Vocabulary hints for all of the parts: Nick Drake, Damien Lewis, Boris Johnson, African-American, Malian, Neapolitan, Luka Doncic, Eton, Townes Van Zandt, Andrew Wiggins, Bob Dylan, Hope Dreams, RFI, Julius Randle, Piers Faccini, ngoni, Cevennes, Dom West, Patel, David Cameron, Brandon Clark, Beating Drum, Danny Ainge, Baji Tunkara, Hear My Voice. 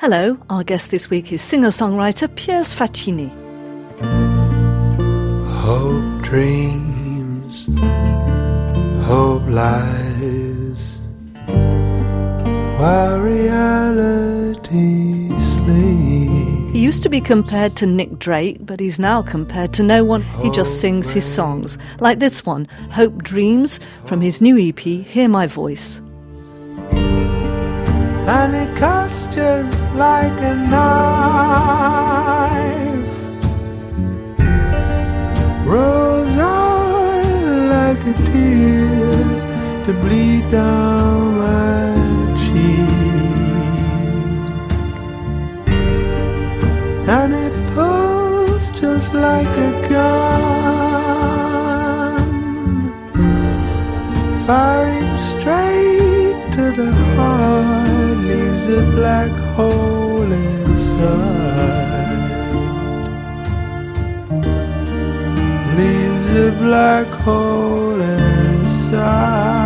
Hello, our guest this week is singer-songwriter Piers Faccini. Hope dreams, hope lies, while reality sleeps. He used to be compared to Nick Drake, but he's now compared to no one. He just sings his songs, like this one, Hope Dreams, from his new EP, Hear My Voice. And it cuts just like a knife, rolls on like a tear to bleed down my cheek. And it pulls just like a gun, firing straight to the heart. A black hole inside, leaves a black hole inside.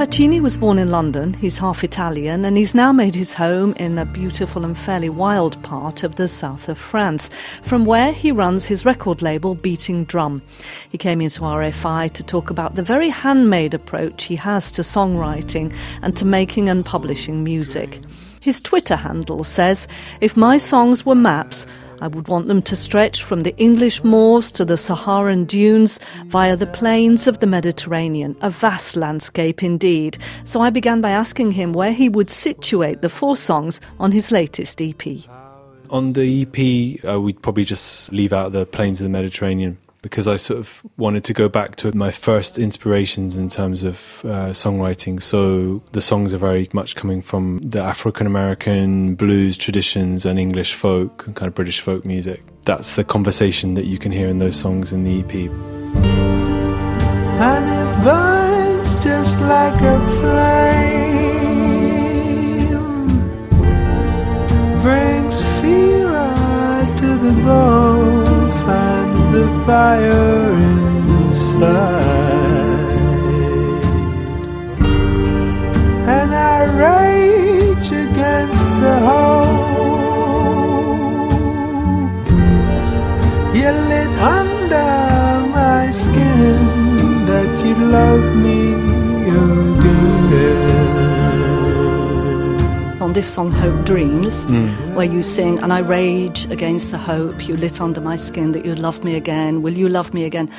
Faccini was born in London. He's half Italian, and he's now made his home in a beautiful and fairly wild part of the south of France, from where he runs his record label Beating Drum. He came into RFI to talk about the very handmade approach he has to songwriting and to making and publishing music. His Twitter handle says, "If my songs were maps, I would want them to stretch from the English moors to the Saharan dunes via the plains of the Mediterranean, a vast landscape indeed." So I began by asking him where he would situate the four songs on his latest EP. On the EP, we'd probably just leave out the plains of the Mediterranean, because I sort of wanted to go back to my first inspirations in terms of songwriting. So the songs are very much coming from the African-American blues traditions and English folk and kind of British folk music. That's the conversation that you can hear in those songs in the EP. And it burns just like a flame, brings fever to the bone, the fire inside, and I rage against the hope, yell it under my skin that you love me again. On this song, Hope Dreams, where you sing, "And I rage against the hope, you lit under my skin, that you love me again, will you love me again?"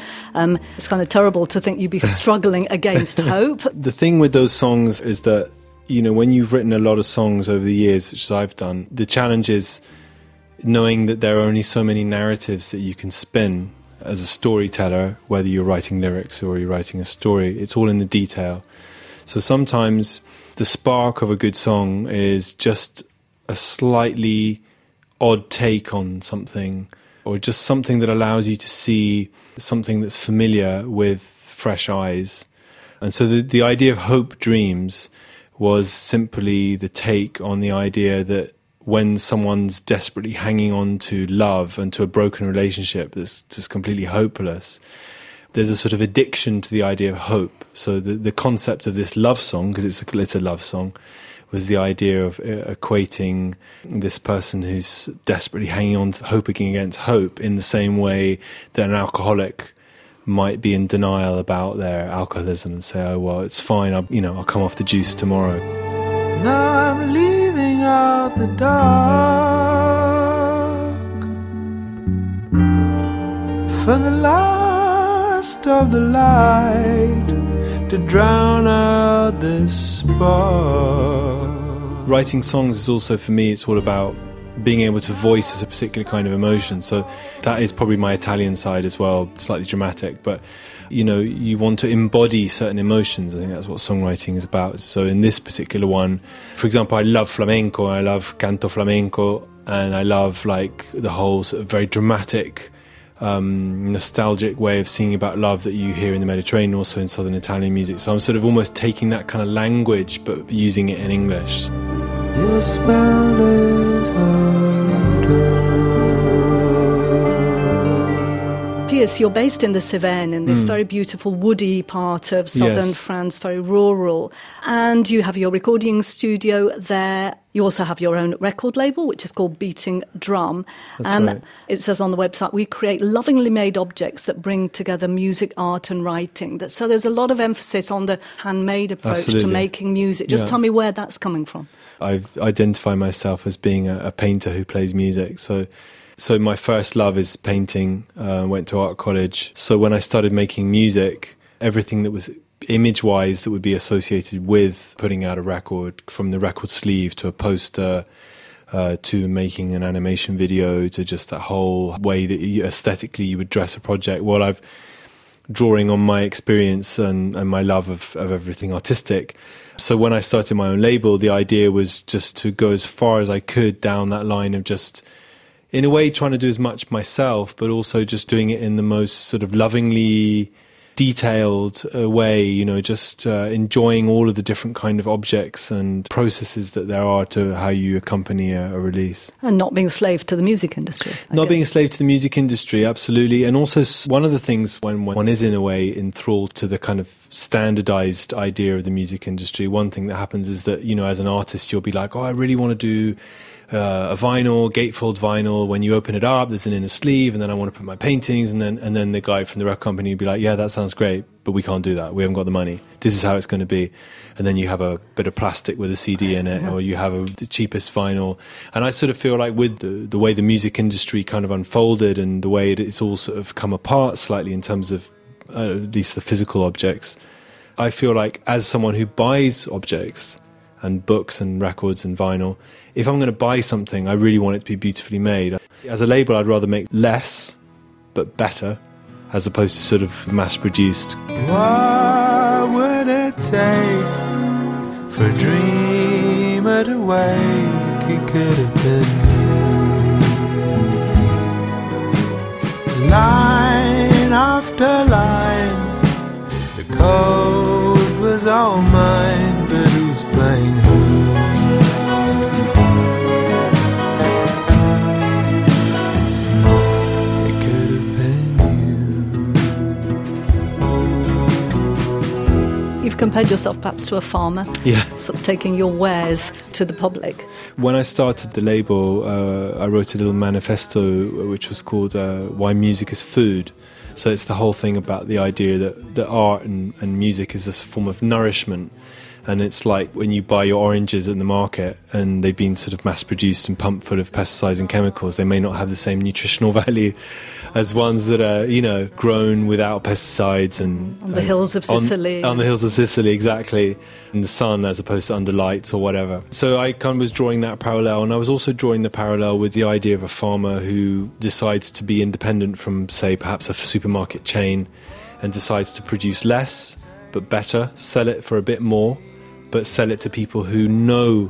It's kind of terrible to think you'd be struggling against hope. The thing with those songs is that, you know, when you've written a lot of songs over the years, such as I've done, the challenge is knowing that there are only so many narratives that you can spin as a storyteller, whether you're writing lyrics or you're writing a story. It's all in the detail. So sometimes the spark of a good song is just a slightly odd take on something, or just something that allows you to see something that's familiar with fresh eyes. And so the idea of Hope Dreams was simply the take on the idea that when someone's desperately hanging on to love and to a broken relationship that's just completely hopeless, there's a sort of addiction to the idea of hope. So the concept of this love song, because it's a love song, was the idea of equating this person who's desperately hanging on to hope against hope in the same way that an alcoholic might be in denial about their alcoholism and say, "Oh, well, it's fine, I'll come off the juice tomorrow." Now I'm leaving out the dark for the last of the light, to drown out this spark. Writing songs is also, for me, it's all about being able to voice a particular kind of emotion. So that is probably my Italian side as well, slightly dramatic, but you want to embody certain emotions. I think that's what songwriting is about. So in this particular one, for example, I love flamenco, I love canto flamenco, and I love the whole sort of very dramatic, nostalgic way of singing about love that you hear in the Mediterranean, also in southern Italian music. So I'm sort of almost taking that kind of language but using it in English. Your spell is Piers, you're based in the Cevennes, in this very beautiful woody part of southern France, very rural. And you have your recording studio there. You also have your own record label, which is called Beating Drum. That's right. It says on the website, we create lovingly made objects that bring together music, art and writing. So there's a lot of emphasis on the handmade approach to making music. Just tell me where that's coming from. I identify myself as being a painter who plays music. So my first love is painting. Went to art college. So when I started making music, everything that was image-wise that would be associated with putting out a record, from the record sleeve to a poster, to making an animation video, to just that whole way that aesthetically you would dress a project. Well, I've drawing on my experience and my love of everything artistic. So when I started my own label, the idea was just to go as far as I could down that line of just, in a way, trying to do as much myself, but also just doing it in the most sort of lovingly detailed way, you know, just enjoying all of the different kind of objects and processes that there are to how you accompany a release. And not being a slave to the music industry. Not being a slave to the music industry, absolutely. And also one of the things when one is in a way enthralled to the kind of standardized idea of the music industry, one thing that happens is that, you know, as an artist, you'll be like, oh, I really want to do a vinyl, gatefold vinyl. When you open it up, there's an inner sleeve, and then I want to put my paintings, and then the guy from the record company would be like, yeah, that sounds great, but we can't do that. We haven't got the money. This is how it's going to be. And then you have a bit of plastic with a CD in it, or you have the cheapest vinyl. And I sort of feel like with the way the music industry kind of unfolded and the way it's all sort of come apart slightly in terms of at least the physical objects, I feel like as someone who buys objects and books and records and vinyl, if I'm going to buy something, I really want it to be beautifully made. As a label, I'd rather make less, but better, as opposed to sort of mass-produced. What would it take for a dreamer to wake? It could have been me. Line after line, the code was all mine, but who's playing who? You've compared yourself perhaps to a farmer, sort of taking your wares to the public. When I started the label, I wrote a little manifesto which was called Why Music is Food. So it's the whole thing about the idea that art and music is this form of nourishment. And it's like when you buy your oranges in the market and they've been sort of mass-produced and pumped full of pesticides and chemicals, they may not have the same nutritional value as ones that are, you know, grown without pesticides and... On the hills of Sicily. On the hills of Sicily, exactly. In the sun as opposed to under lights or whatever. So I kind of was drawing that parallel, and I was also drawing the parallel with the idea of a farmer who decides to be independent from, say, perhaps a supermarket chain and decides to produce less but better, sell it for a bit more, but sell it to people who know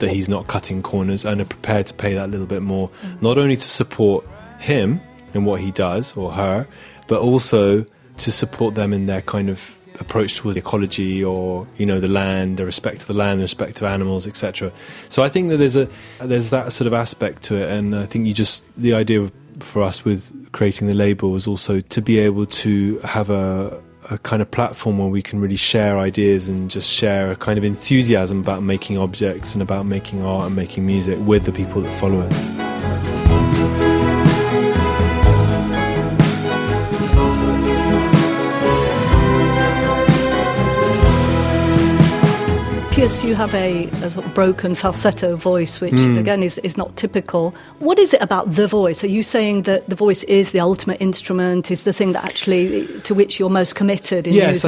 that he's not cutting corners and are prepared to pay that little bit more, not only to support him in what he does or her, but also to support them in their kind of approach towards ecology or, you know, the land, the respect of the land, the respect of animals, etc. So I think that there's that sort of aspect to it, and I think the idea for us with creating the label was also to be able to have a kind of platform where we can really share ideas and just share a kind of enthusiasm about making objects and about making art and making music with the people that follow us. Yes, you have a sort of broken falsetto voice, which again is not typical. What is it about the voice? Are you saying that the voice is the ultimate instrument, is the thing that actually to which you're most committed in music? Yes,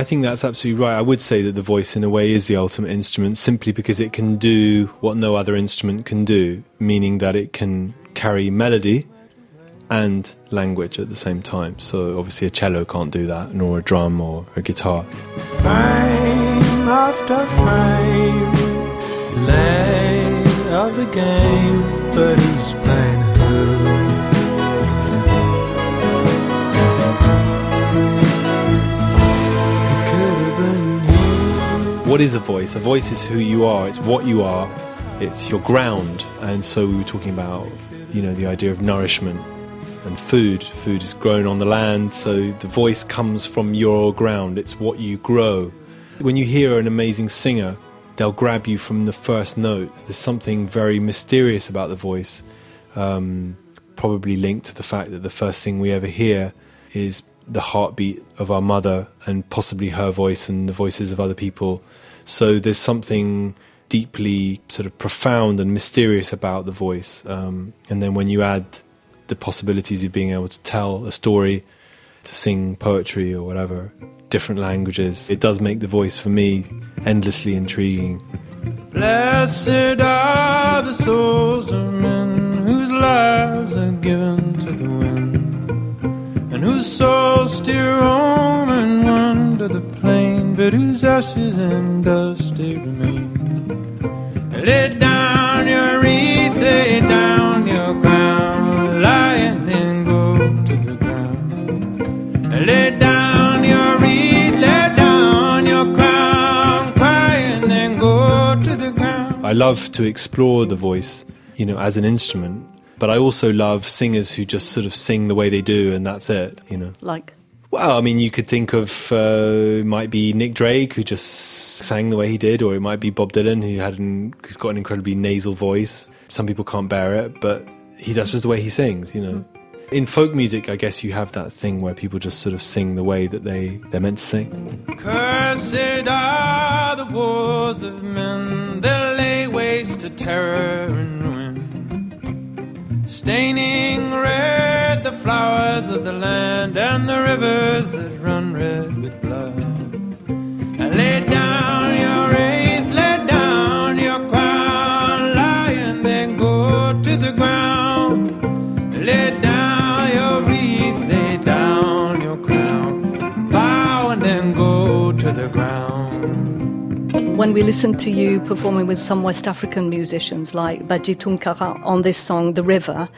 I think that's absolutely right. I would say that the voice in a way is the ultimate instrument simply because it can do what no other instrument can do, meaning that it can carry melody and language at the same time. So obviously a cello can't do that, nor a drum or a guitar. After frame, lay of the game, but who's playing who? What is a voice? A voice is who you are, it's what you are, it's your ground. And so we were talking about, you know, the idea of nourishment and food. Food is grown on the land, so the voice comes from your ground. It's what you grow. When you hear an amazing singer, they'll grab you from the first note. There's something very mysterious about the voice, probably linked to the fact that the first thing we ever hear is the heartbeat of our mother and possibly her voice and the voices of other people. So there's something deeply sort of profound and mysterious about the voice. And then when you add the possibilities of being able to tell a story, to sing poetry or whatever, different languages, it does make the voice, for me, endlessly intriguing. Blessed are the souls of men whose lives are given to the wind, and whose souls steer on and wander the plain, but whose ashes and dust they remain. Lay down your wreath, lay down your crown, lying and go to the ground. Lay down your wreath, lay down your crown, crying and go to the ground. I love to explore the voice, you know, as an instrument. But I also love singers who just sort of sing the way they do and that's it, you know. Like? Well, I mean, you could think of, it might be Nick Drake who just sang the way he did, or it might be Bob Dylan who's got an incredibly nasal voice. Some people can't bear it, but that's just the way he sings, you know. In folk music, I guess you have that thing where people just sort of sing the way that they're meant to sing. Cursed are the wars of men that lay waste to terror and ruin, staining red the flowers of the land and the rivers that run red with blood. Lay down your wreath, lay down your crown, lie and then go to the ground. Lay down your wreath, lay down your crown, bow and then go to the ground. When we listen to you performing with some West African musicians like Baji Tunkara on this song, The River,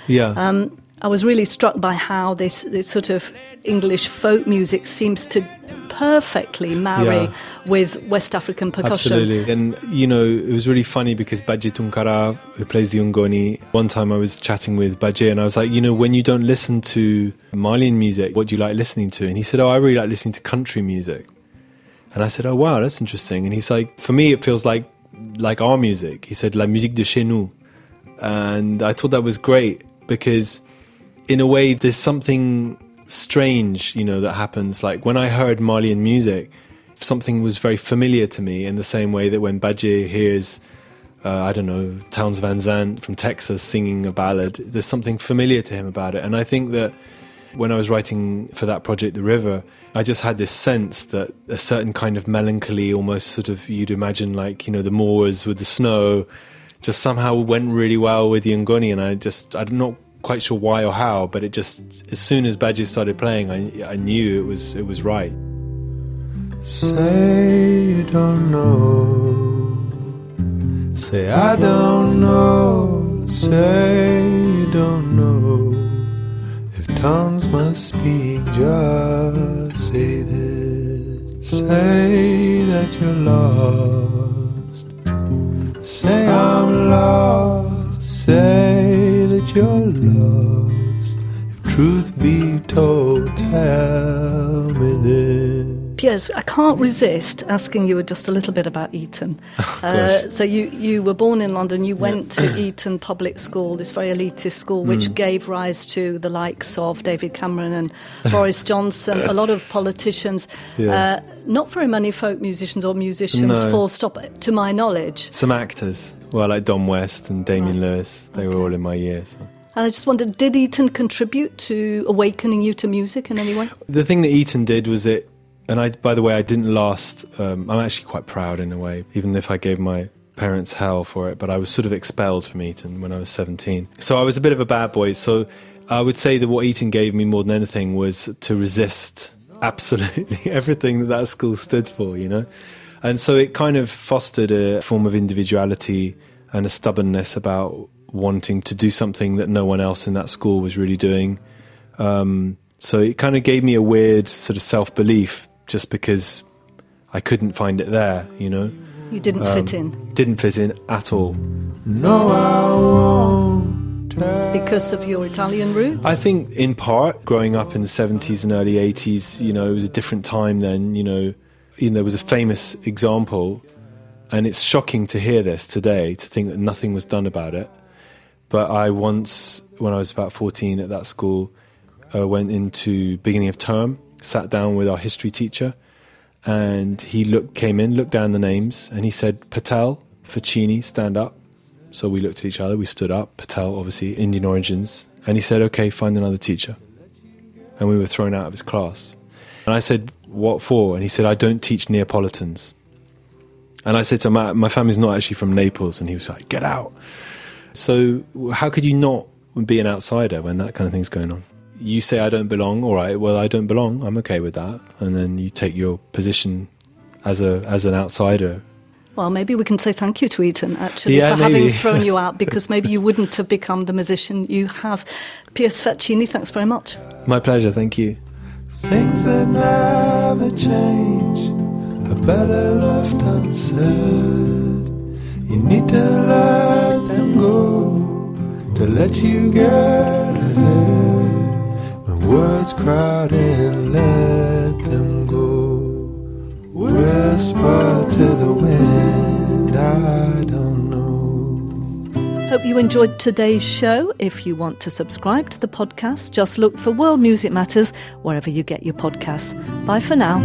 I was really struck by how this sort of English folk music seems to perfectly marry with West African percussion. Absolutely. And, you know, it was really funny because Baji Tunkara, who plays the ngoni, one time I was chatting with Baji and I was like, you know, when you don't listen to Malian music, what do you like listening to? And he said, oh, I really like listening to country music. And I said, oh, wow, that's interesting. And he's like, for me, it feels like our music. He said, la musique de chez nous. And I thought that was great because, in a way, there's something strange, you know, that happens. Like when I heard Malian music, something was very familiar to me in the same way that when Baji hears, I don't know, Townes Van Zandt from Texas singing a ballad, there's something familiar to him about it. And I think that when I was writing for that project, The River, I just had this sense that a certain kind of melancholy, almost sort of, you'd imagine like, you know, the moors with the snow, just somehow went really well with the ngoni. And I'm not quite sure why or how, but it just, as soon as Baji started playing, I knew it was right. Say you don't know, say I don't know, say you don't know. Tongues must speak, just say this. Say that you're lost, say I'm lost, say that you're lost. If truth be told, tell me this. Piers, I can't resist asking you just a little bit about Eton. So you were born in London, you went to Eton Public School, this very elitist school, which gave rise to the likes of David Cameron and Boris Johnson, a lot of politicians, not very many folk musicians or musicians, full stop, to my knowledge. Some actors, well, like Dom West and Damien Lewis, they were all in my year, so. And I just wondered, did Eton contribute to awakening you to music in any way? The thing that Eton did was it, and by the way, I didn't last. I'm actually quite proud in a way, even if I gave my parents hell for it, but I was sort of expelled from Eton when I was 17. So I was a bit of a bad boy. So I would say that what Eton gave me more than anything was to resist absolutely everything that school stood for, you know? And so it kind of fostered a form of individuality and a stubbornness about wanting to do something that no one else in that school was really doing. So it kind of gave me a weird sort of self-belief, just because I couldn't find it there, you know. You didn't fit in. Didn't fit in at all. No, I won't because of your Italian roots? I think in part, growing up in the 70s and early 80s, you know, it was a different time then, you know, there was a famous example, and it's shocking to hear this today, to think that nothing was done about it. But I once, when I was about 14 at that school, went into beginning of term, sat down with our history teacher, and he came in, looked down the names, and he said, "Patel, Faccini, stand up." So we looked at each other, we stood up. Patel, obviously, Indian origins. And he said, "Okay, find another teacher." And we were thrown out of his class. And I said, "What for?" And he said, "I don't teach Neapolitans." And I said to him, my family's not actually from Naples. And he was like, "Get out." So how could you not be an outsider when that kind of thing's going on? You say, "I don't belong." All right, well, I don't belong. I'm okay with that. And then you take your position as an outsider. Well, maybe we can say thank you to Eton, actually, for having thrown you out, because maybe you wouldn't have become the musician you have. Piers Faccini, thanks very much. My pleasure, thank you. Things that never changed are better left unsaid. You need to let them go to let you get ahead. When words crowd in, let them go. Whisper to the wind, I don't know. Hope you enjoyed today's show. If you want to subscribe to the podcast, just look for World Music Matters wherever you get your podcasts. Bye for now.